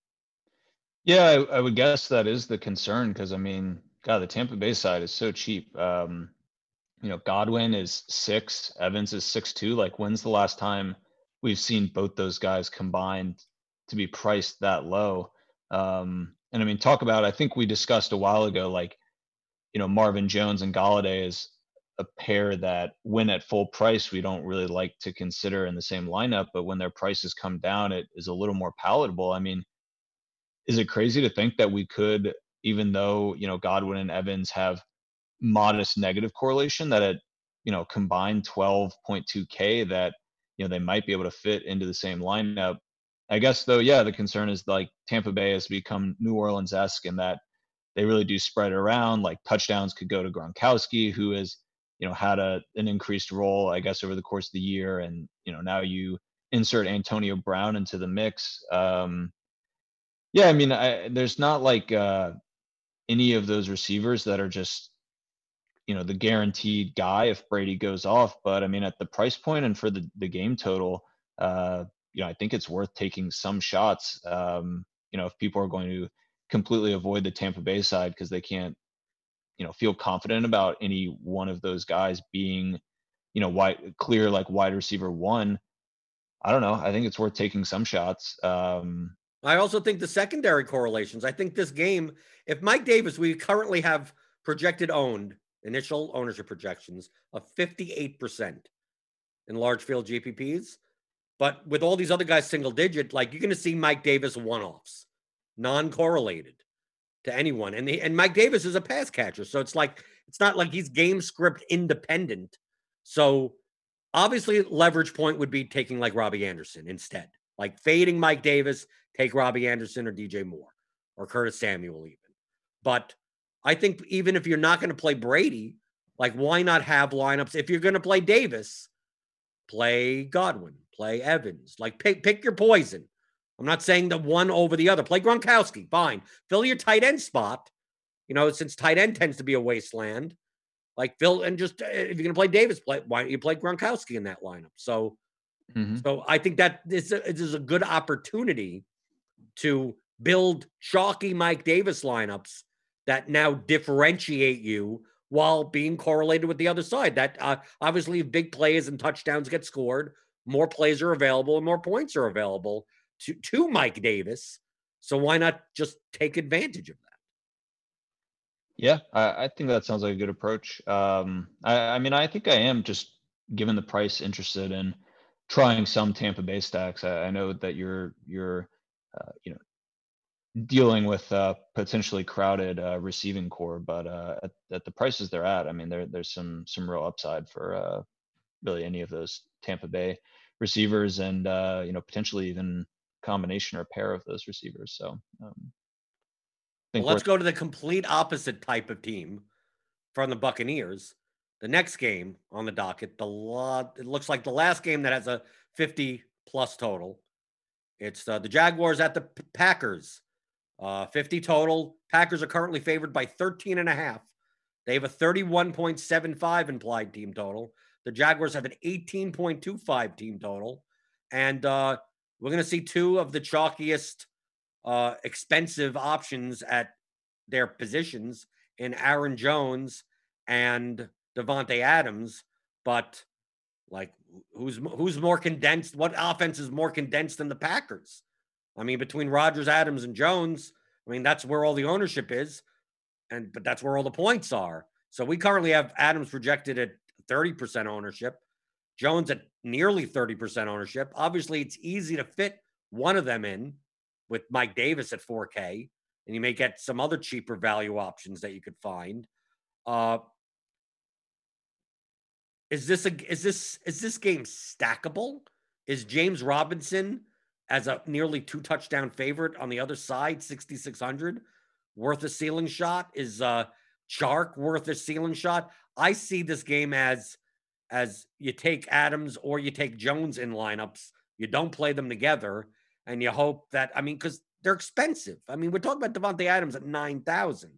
Yeah, I would guess that is the concern because, the Tampa Bay side is so cheap. Godwin is 6, Evans is 6.2. Like, when's the last time we've seen both those guys combined to be priced that low? I think we discussed a while ago, like, Marvin Jones and Golladay is a pair that when at full price, we don't really like to consider in the same lineup, but when their prices come down, it is a little more palatable. I mean, is it crazy to think that we could, even though, Godwin and Evans have modest negative correlation, that at, combined 12.2K that, they might be able to fit into the same lineup? I guess though, yeah, the concern is like Tampa Bay has become New Orleans-esque in that they really do spread it around. Like touchdowns could go to Gronkowski, who is, had an increased role, I guess, over the course of the year. And, now you insert Antonio Brown into the mix. There's not like any of those receivers that are just, the guaranteed guy if Brady goes off. But at the price point and for the game total, I think it's worth taking some shots. If people are going to completely avoid the Tampa Bay side because they can't, feel confident about any one of those guys being, wide receiver 1. I don't know. I think it's worth taking some shots. I also think the secondary correlations. I think this game, if Mike Davis, we currently have projected owned initial ownership projections of 58% in large field GPPs. But with all these other guys single digit, like you're going to see Mike Davis one-offs, non-correlated to anyone. And Mike Davis is a pass catcher. So it's like, it's not like he's game script independent. So obviously leverage point would be taking like Robbie Anderson instead, like fading Mike Davis, take Robbie Anderson or DJ Moore or Curtis Samuel even. But I think even if you're not going to play Brady, like why not have lineups? If you're going to play Davis, play Godwin, play Evans, like pick your poison. I'm not saying the one over the other. Play Gronkowski, fine. Fill your tight end spot. You know, since tight end tends to be a wasteland, like Phil, and just if you're going to play Davis, why don't you play Gronkowski in that lineup? So, so I think that this is a good opportunity to build chalky Mike Davis lineups that now differentiate you while being correlated with the other side. That obviously, if big plays and touchdowns get scored, more plays are available and more points are available to Mike Davis. So why not just take advantage of that? Yeah, I think that sounds like a good approach. I mean, I think I am, just given the price, interested in trying some Tampa Bay stacks. I know that you're you know, dealing with potentially crowded receiving core, but at the prices they're at, I mean, there's some real upside for really any of those Tampa Bay receivers, and you know, potentially even combination or pair of those receivers. So. Well, let's go to the complete opposite type of team from the Buccaneers. The next game on the docket, it looks like the last game that has a 50-plus total. It's the Jaguars at the Packers, 50 total. Packers are currently favored by 13.5. They have a 31.75 implied team total. The Jaguars have an 18.25 team total. And we're going to see two of the chalkiest expensive options at their positions in Aaron Jones and Devontae Adams, but like who's more condensed? What offense is more condensed than the Packers? I mean, between Rodgers, Adams, and Jones, I mean, that's where all the ownership is, but that's where all the points are. So we currently have Adams projected at 30% ownership, Jones at nearly 30% ownership. Obviously, it's easy to fit one of them in with Mike Davis at $4K, and you may get some other cheaper value options that you could find. Is this game stackable? Is James Robinson as a nearly 2-touchdown favorite on the other side, 6,600, worth a ceiling shot? Is Chark worth a ceiling shot? I see this game as you take Adams or you take Jones in lineups. You don't play them together. And you hope that, I mean, because they're expensive. I mean, we're talking about Devontae Adams at 9,000,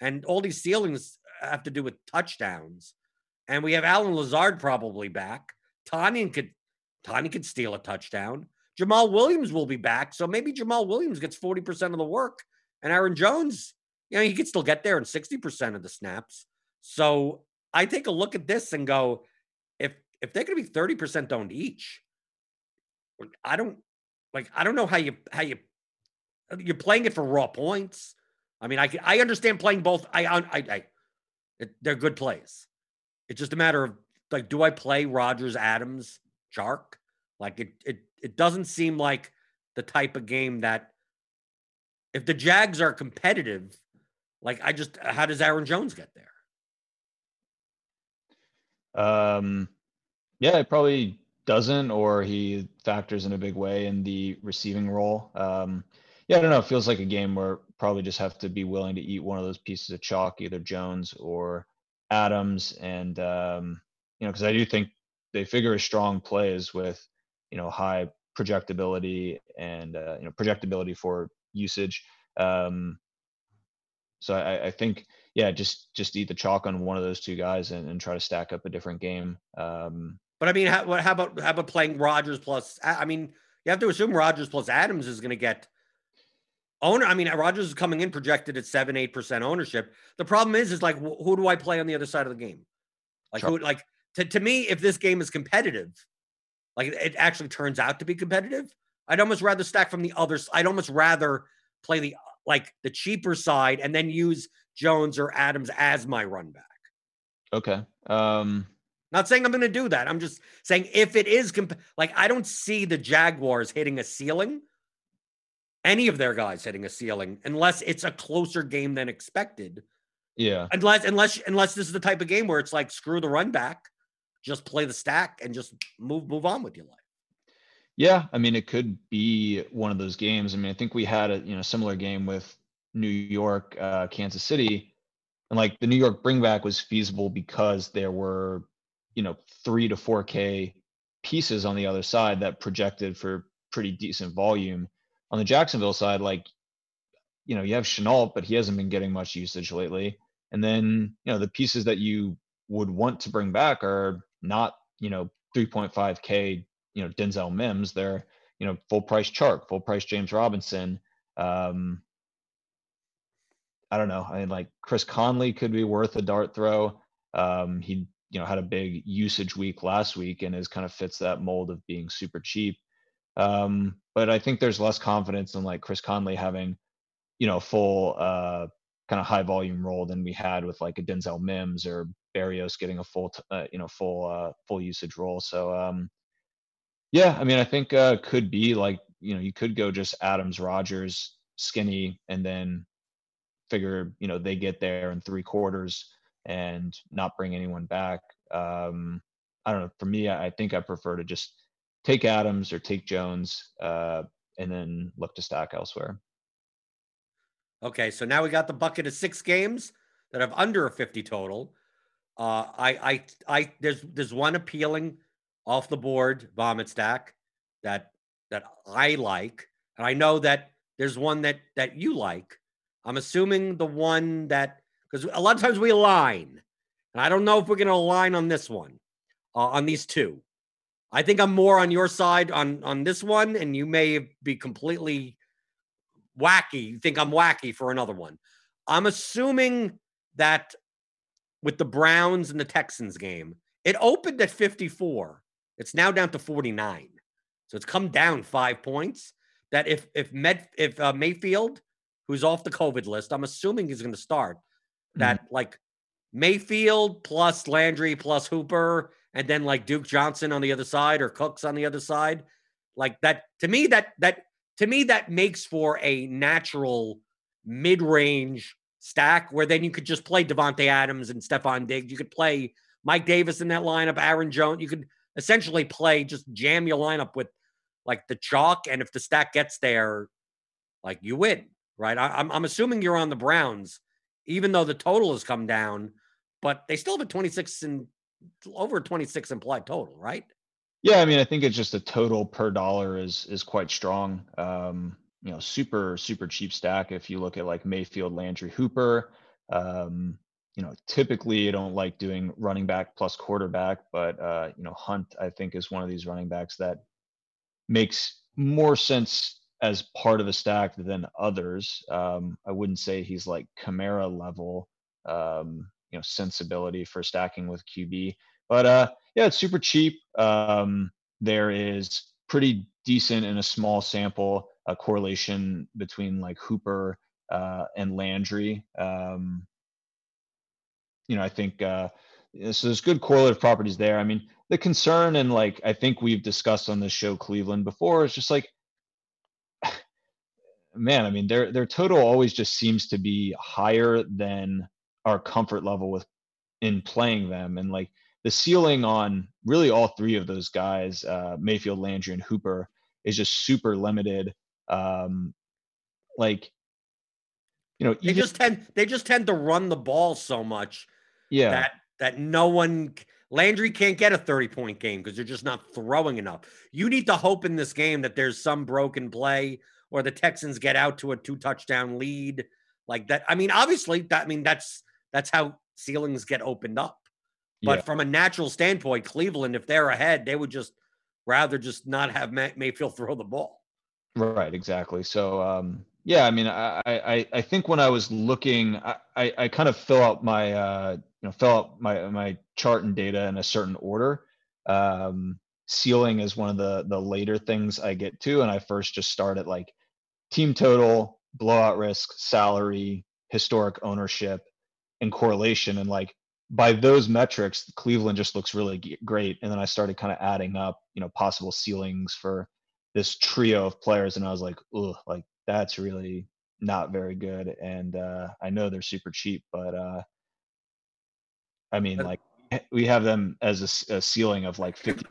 and all these ceilings have to do with touchdowns. And we have Alan Lazard probably back. Tanyan could steal a touchdown. Jamal Williams will be back, so maybe Jamal Williams gets 40% of the work, and Aaron Jones, you know, he could still get there in 60% of the snaps. So I take a look at this and go, if they're going to be 30% owned each, I don't know how you you're playing it for raw points. I mean, I understand playing both. They're good plays. It's just a matter of like, do I play Rodgers, Adams, Chark? Like it doesn't seem like the type of game that if the Jags are competitive, like how does Aaron Jones get there? Yeah, it probably doesn't, or he factors in a big way in the receiving role. I don't know. It feels like a game where probably just have to be willing to eat one of those pieces of chalk, either Jones or Adams. And, you know, because I do think they figure strong plays with, you know, high projectability and, you know, projectability for usage. So I think, yeah, just eat the chalk on one of those two guys and try to stack up a different game. But I mean, how about playing Rodgers plus? I mean, you have to assume Rodgers plus Adams is going to get owner. I mean, Rodgers is coming in projected at 7-8% ownership. The problem is like, who do I play on the other side of the game? Like, sure. To me, if this game is competitive, like it actually turns out to be competitive, I'd almost rather stack from the other. I'd almost rather play the cheaper side and then use Jones or Adams as my run back. Okay. Not saying I'm going to do that. I'm just saying if it is I don't see the Jaguars hitting a ceiling, any of their guys hitting a ceiling, unless it's a closer game than expected. Yeah. Unless this is the type of game where it's like, screw the run back, just play the stack and just move on with your life. Yeah. I mean, it could be one of those games. I mean, I think we had a similar game with New York, Kansas City, and like the New York bring back was feasible because there were, 3 to 4K pieces on the other side that projected for pretty decent volume. on the Jacksonville side, like, you know, you have Chenault, but he hasn't been getting much usage lately. And then, you know, the pieces that you would want to bring back are not, you know, 3.5K, you know, Denzel Mims. They're, you know, full price Chark, full price James Robinson. I don't know. I mean, like Chris Conley could be worth a dart throw. He, you know, had a big usage week last week and is kind of fits that mold of being super cheap. But I think there's less confidence in like Chris Conley having, you know, full kind of high volume role than we had with like a Denzel Mims or Berrios getting a full usage role. So yeah, I mean, I think could be like, you know, you could go just Adams, Rogers, Skinny, and then figure, you know, they get there in 3/4 and not bring anyone back. I don't know. For me, I think I prefer to just take Adams or take Jones and then look to stack elsewhere. Okay, so now we got the bucket of 6 games that have under a 50 total. There's one appealing off the board vomit stack that I like, and I know that there's one that you like. I'm assuming the one that, because a lot of times we align, and I don't know if we're going to align on this one, on these two. I think I'm more on your side on this one, and you may be completely wacky. You think I'm wacky for another one. I'm assuming that with the Browns and the Texans game, it opened at 54. It's now down to 49. So it's come down 5 points. That if Mayfield, who's off the COVID list, I'm assuming he's going to start, that like Mayfield plus Landry plus Hooper, and then like Duke Johnson on the other side or Cooks on the other side, like that to me that makes for a natural mid-range stack where then you could just play Devontae Adams and Stephon Diggs. You could play Mike Davis in that lineup, Aaron Jones. You could essentially play, just jam your lineup with like the chalk. And if the stack gets there, like you win, right? I'm assuming you're on the Browns, even though the total has come down, but they still have a 26 implied total, right? Yeah, I mean, I think it's just the total per dollar is quite strong. You know, super, super cheap stack. If you look at like Mayfield, Landry, Hooper, you know, typically you don't like doing running back plus quarterback, but, you know, Hunt, I think, is one of these running backs that makes more sense as part of a stack than others. I wouldn't say he's like Kamara level, you know, sensibility for stacking with QB, but, yeah, it's super cheap. There is pretty decent in a small sample, a correlation between like Hooper and Landry. You know, I think so there's good correlative properties there. I mean, the concern, and like I think we've discussed on this show Cleveland before, is just like, man, I mean, their total always just seems to be higher than our comfort level with in playing them. And like, the ceiling on really all three of those guys, Mayfield, Landry, and Hooper, is just super limited. Like, you know, they just tend to run the ball so much, yeah, that no one, Landry can't get a 30-point game because they're just not throwing enough. You need to hope in this game that there's some broken play or the Texans get out to a 2-touchdown lead like that. I mean, obviously, that's how ceilings get opened up. But yeah, from a natural standpoint, Cleveland, if they're ahead, they would just rather just not have Mayfield throw the ball. Right, exactly. So, yeah, I mean, I think when I was looking, I kind of fill out my chart and data in a certain order. Ceiling is one of the later things I get to, and I first just start at like team total, blowout risk, salary, historic ownership, and correlation, and like, by those metrics, Cleveland just looks really great. And then I started kind of adding up, you know, possible ceilings for this trio of players. And I was like, ugh, like that's really not very good. And I know they're super cheap, but I mean, like we have them as a ceiling of like 50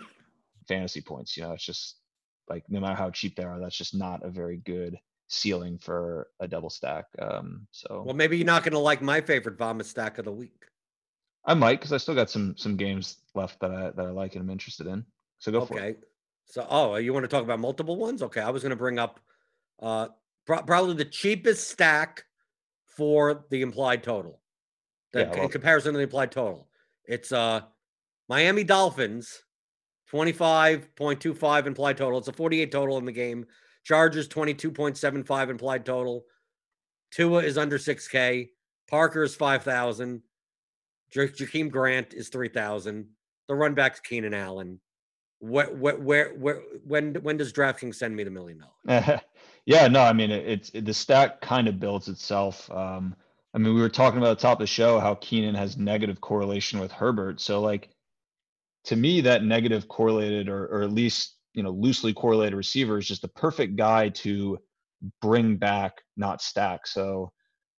fantasy points. You know, it's just like, no matter how cheap they are, that's just not a very good ceiling for a double stack. Well, maybe you're not going to like my favorite vomit stack of the week. I might, because I still got some games left that I like and I'm interested in. So go for it. Okay. So, you want to talk about multiple ones? Okay, I was going to bring up Probably the cheapest stack for the implied total. In comparison to the implied total, it's Miami Dolphins, 25.25 implied total. It's a 48 total in the game. Chargers, 22.75 implied total. Tua is under 6K. Parker is 5,000. Jakeem Grant is 3,000. The run back's Keenan Allen. When does DraftKings send me the $1 million? Yeah, no, I mean, it's the stack kind of builds itself. I mean, we were talking about at the top of the show how Keenan has negative correlation with Herbert. So, like, to me, that negative correlated or at least, you know, loosely correlated receiver is just the perfect guy to bring back, not stack. So,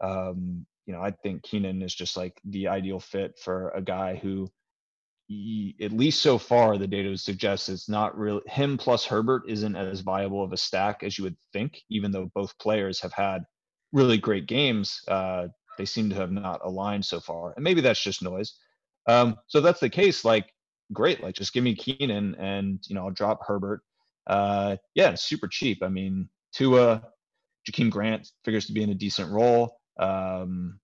you know, I think Keenan is just like the ideal fit for a guy who, at least so far, the data suggests it's not really him plus Herbert isn't as viable of a stack as you would think, even though both players have had really great games. They seem to have not aligned so far. And maybe that's just noise. So if that's the case, like, great. Like, just give me Keenan and, you know, I'll drop Herbert. Yeah, super cheap. I mean, Tua, Jakeem Grant figures to be in a decent role. You know,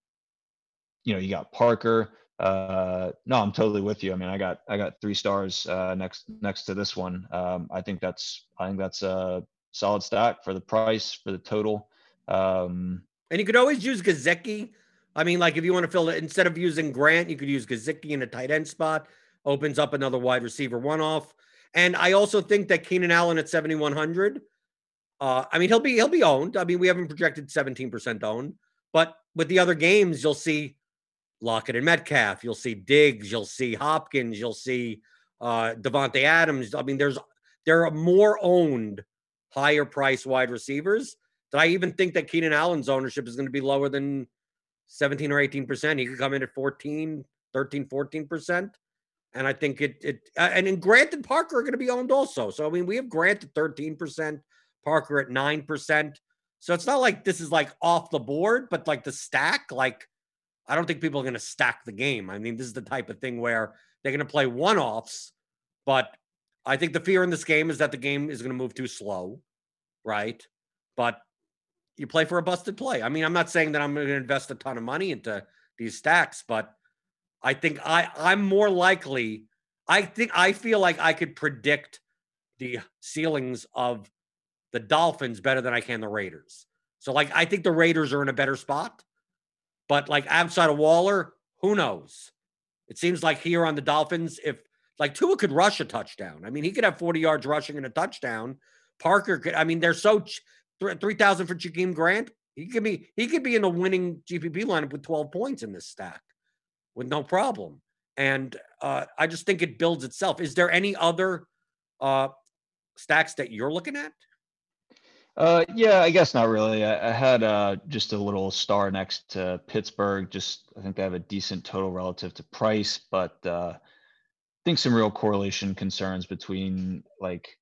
you got Parker. No, I'm totally with you. I mean, I got 3 stars next to this one. I think that's a solid stack for the price, for the total. And you could always use Gizeki. I mean, like, if you want to fill it instead of using Grant, you could use Gizeki in a tight end spot. Opens up another wide receiver one-off. And I also think that Keenan Allen at 7,100. I mean, he'll be owned. I mean, we haven't projected 17% owned, but with the other games, you'll see Lockett and Metcalf. You'll see Diggs. You'll see Hopkins. You'll see Devontae Adams. I mean, there are more owned, higher price wide receivers that I even think that Keenan Allen's ownership is going to be lower than 17 or 18%. He could come in at 13, 14%. And I think and Grant and Parker are going to be owned also. So, I mean, we have Grant at 13%, Parker at 9%. So it's not like this is like off the board, but like the stack, like, I don't think people are going to stack the game. I mean, this is the type of thing where they're going to play one-offs, but I think the fear in this game is that the game is going to move too slow, right? But you play for a busted play. I mean, I'm not saying that I'm going to invest a ton of money into these stacks, but I think I'm more likely. I feel like I could predict the ceilings of the Dolphins better than I can the Raiders. So, like, I think the Raiders are in a better spot. But, like, outside of Waller, who knows? It seems like here on the Dolphins, if, like, Tua could rush a touchdown. I mean, he could have 40 yards rushing and a touchdown. Parker could, I mean, they're so $3,000 for Jakeem Grant. He could be in the winning GPP lineup with 12 points in this stack with no problem. And I just think it builds itself. Is there any other stacks that you're looking at? Yeah, I guess not really. I had just a little star next to Pittsburgh. Just, I think they have a decent total relative to price, but I think some real correlation concerns between, like,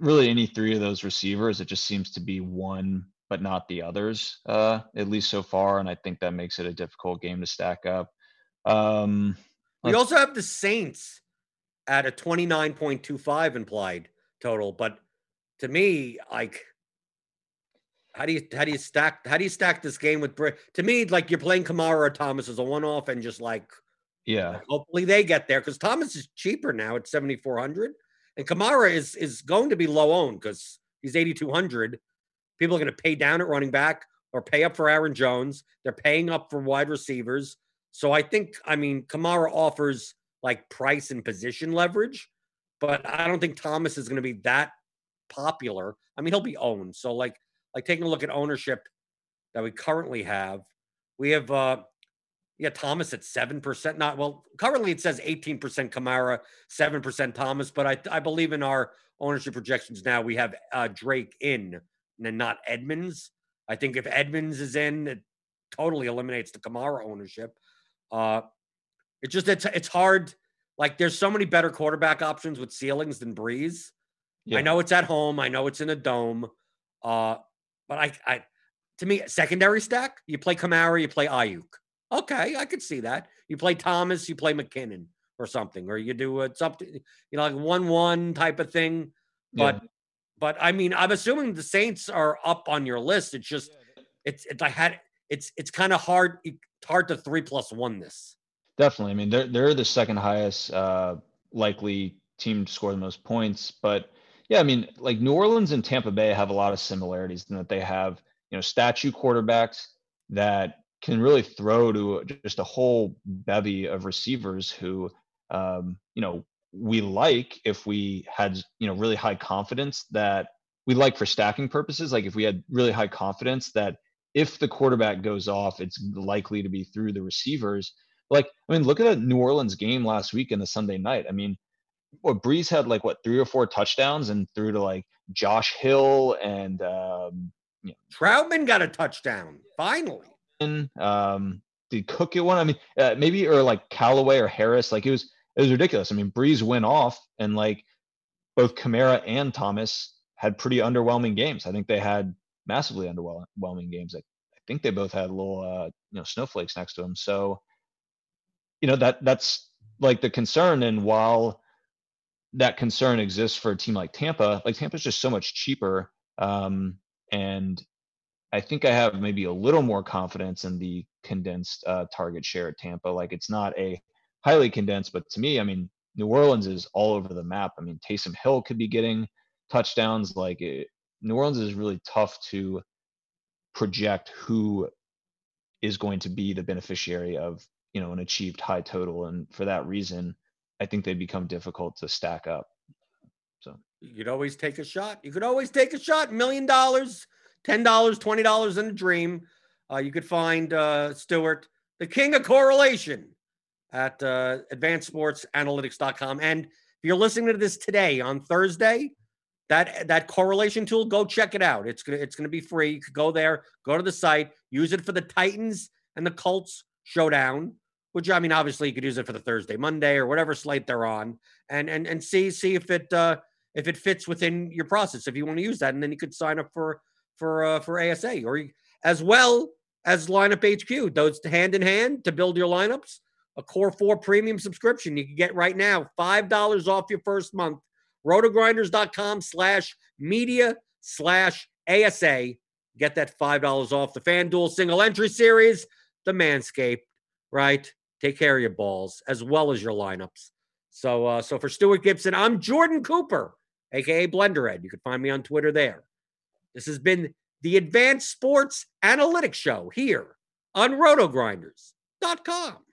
really any three of those receivers. It just seems to be one, but not the others, at least so far. And I think that makes it a difficult game to stack up. We also have the Saints at a 29.25 implied total, but to me, like, how do you stack this game with Britt? To me, like, you're playing Kamara or Thomas as a one-off and just, like, yeah, like, hopefully they get there because Thomas is cheaper now at 7,400, and Kamara is going to be low owned because he's 8,200. People are going to pay down at running back or pay up for Aaron Jones. They're paying up for wide receivers, so I think, I mean, Kamara offers, like, price and position leverage, but I don't think Thomas is going to be that popular. I mean, he'll be owned. So, like taking a look at ownership that we currently have, we have Thomas at 7%. Not well, currently it says 18% Kamara, 7% Thomas, but I believe in our ownership projections now we have Drake in and then not Edmonds. I think if Edmonds is in, it totally eliminates the Kamara ownership. It's hard. Like, there's so many better quarterback options with ceilings than Breeze. Yeah. I know it's at home. I know it's in a dome. But to me, secondary stack, you play Kamara, you play Ayuk. Okay, I could see that. You play Thomas, you play McKinnon or something, or you do something, you know, like 1-1 type of thing. But But I mean, I'm assuming the Saints are up on your list. It's just, it's kind of hard to 3+1 this. Definitely. I mean, they're the second highest likely team to score the most points. But yeah, I mean, like New Orleans and Tampa Bay have a lot of similarities in that they have, you know, statue quarterbacks that can really throw to just a whole bevy of receivers who, you know, we like if we had, you know, really high confidence that we like for stacking purposes. Like if we had really high confidence that if the quarterback goes off, it's likely to be through the receivers. Like, I mean, look at that New Orleans game last week in the Sunday night. I mean, what Breeze had like what 3 or 4 touchdowns and threw to like Josh Hill and you know, Troutman got a touchdown finally. Did Cook get one? I mean, maybe or like Callaway or Harris. Like it was ridiculous. I mean, Breeze went off and like both Kamara and Thomas had pretty underwhelming games. I think they had massively underwhelming games. Like, I think they both had little you know, snowflakes next to them. So you know that's like the concern. And while that concern exists for a team like Tampa, like Tampa's just so much cheaper. And I think I have maybe a little more confidence in the condensed target share at Tampa. Like it's not a highly condensed, but to me, I mean, New Orleans is all over the map. I mean, Taysom Hill could be getting touchdowns. Like New Orleans is really tough to project who is going to be the beneficiary of, you know, an achieved high total. And for that reason, I think they become difficult to stack up. So you could always take a shot. $1 million, $10, $20 in a dream. You could find Stewart, the king of correlation, at advancedsportsanalytics.com. And if you're listening to this today on Thursday, that correlation tool, go check it out. It's gonna be free. You could go there, go to the site, use it for the Titans and the Colts showdown. Which, I mean, obviously you could use it for the Thursday, Monday, or whatever slate they're on, and see if it fits within your process if you want to use that, and then you could sign up for ASA or as well as Lineup HQ. Those hand in hand to build your lineups. A Core4 premium subscription you can get right now, $5 off your first month. RotoGrinders.com/media/ASA. Get that $5 off the FanDuel single entry series, the Manscaped. Right? Take care of your balls as well as your lineups. So for Stewart Gibson, I'm Jordan Cooper, a.k.a. BlenderEd. You can find me on Twitter there. This has been the Advanced Sports Analytics Show here on RotoGrinders.com.